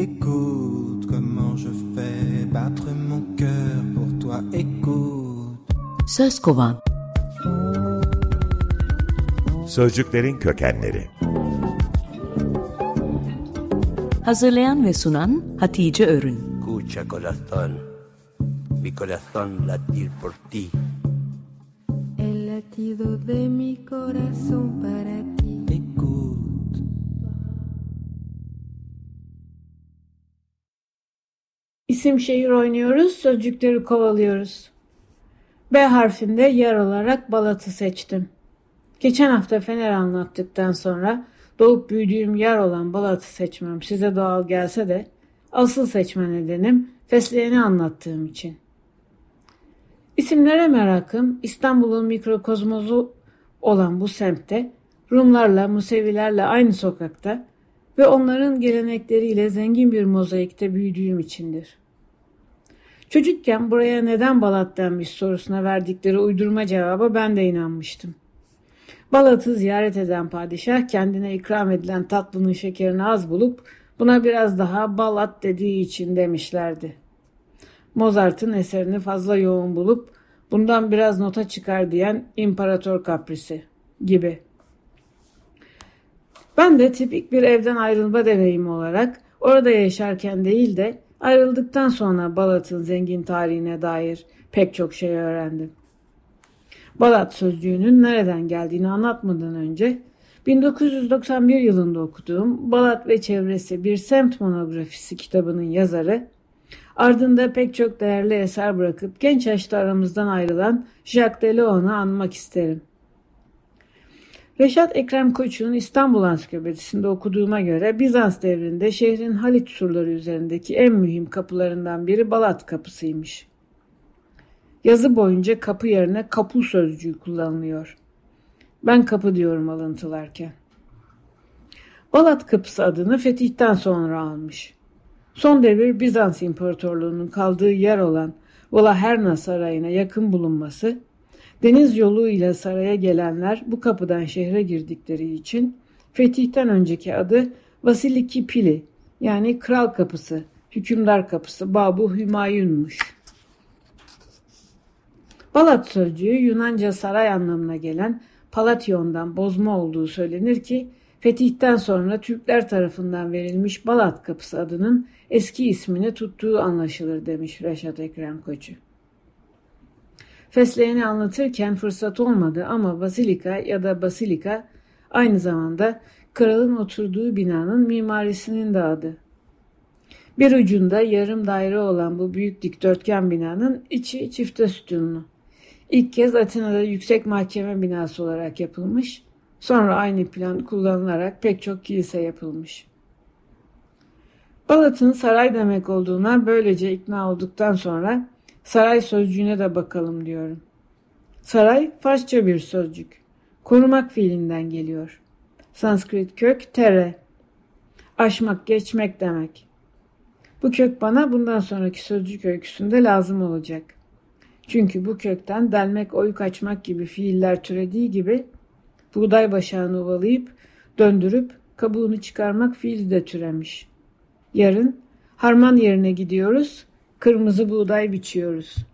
Écoute comment je fais battre mon cœur pour toi. Écoute. Söz kovan. Sözcüklerin kökenleri. Hazırlayan ve sunan Hatice Örün. Escucha corazón, mi corazón latir por ti. El latido de mi corazón para ti. Écoute. İsim şehir oynuyoruz, sözcükleri kovalıyoruz. B harfinde yer olarak Balat'ı seçtim. Geçen hafta Fener anlattıktan sonra doğup büyüdüğüm yer olan Balat'ı seçmem size doğal gelse de asıl seçme nedenim Fesleğen'i anlattığım için. İsimlere merakım İstanbul'un mikrokozmosu olan bu semtte Rumlarla, Musevilerle aynı sokakta ve onların gelenekleriyle zengin bir mozaikte büyüdüğüm içindir. Çocukken buraya neden Balat denmiş sorusuna verdikleri uydurma cevaba ben de inanmıştım. Balat'ı ziyaret eden padişah kendine ikram edilen tatlının şekerini az bulup buna biraz daha Balat dediği için demişlerdi. Mozart'ın eserini fazla yoğun bulup bundan biraz nota çıkar diyen İmparator Kaprisi gibi. Ben de tipik bir evden ayrılma deneyimi olarak orada yaşarken değil de ayrıldıktan sonra Balat'ın zengin tarihine dair pek çok şey öğrendim. Balat sözcüğünün nereden geldiğini anlatmadan önce 1991 yılında okuduğum Balat ve Çevresi Bir Semt Monografisi kitabının yazarı, ardında pek çok değerli eser bırakıp genç yaşta aramızdan ayrılan Jacques Delon'u anmak isterim. Reşat Ekrem Koçu'nun İstanbul Ansiklopedisi'nde okuduğuma göre Bizans devrinde şehrin Haliç Surları üzerindeki en mühim kapılarından biri Balat Kapısı'ymış. Yazı boyunca kapı yerine kapı sözcüğü kullanılıyor. Ben kapı diyorum alıntılarken. Balat Kapısı adını fetihten sonra almış. Son devir Bizans İmparatorluğu'nun kaldığı yer olan Vlaherna Sarayı'na yakın bulunması, deniz yoluyla saraya gelenler bu kapıdan şehre girdikleri için fetihten önceki adı Vasiliki Pili, yani Kral Kapısı, Hükümdar Kapısı, Bab-ı Hümayun'muş. Balat sözcüğü Yunanca saray anlamına gelen Palation'dan bozma olduğu söylenir ki fetihten sonra Türkler tarafından verilmiş Balat Kapısı adının eski ismini tuttuğu anlaşılır demiş Reşat Ekrem Koçu. Fesleğen'i anlatırken fırsat olmadı ama Vasilika ya da Basilika aynı zamanda kralın oturduğu binanın mimarisinin de adı. Bir ucunda yarım daire olan bu büyük dikdörtgen binanın içi çifte sütunlu. İlk kez Atina'da yüksek mahkeme binası olarak yapılmış, sonra aynı plan kullanılarak pek çok kilise yapılmış. Balat'ın saray demek olduğuna böylece ikna olduktan sonra saray sözcüğüne de bakalım diyorum. Saray Farsça bir sözcük. Korumak fiilinden geliyor. Sanskrit kök tere. Aşmak, geçmek demek. Bu kök bana bundan sonraki sözcük öyküsünde lazım olacak. Çünkü bu kökten delmek, oyuk açmak gibi fiiller türediği gibi buğday başağını ovalayıp, döndürüp kabuğunu çıkarmak fiili de türemiş. Yarın harman yerine gidiyoruz, kırmızı buğday biçiyoruz.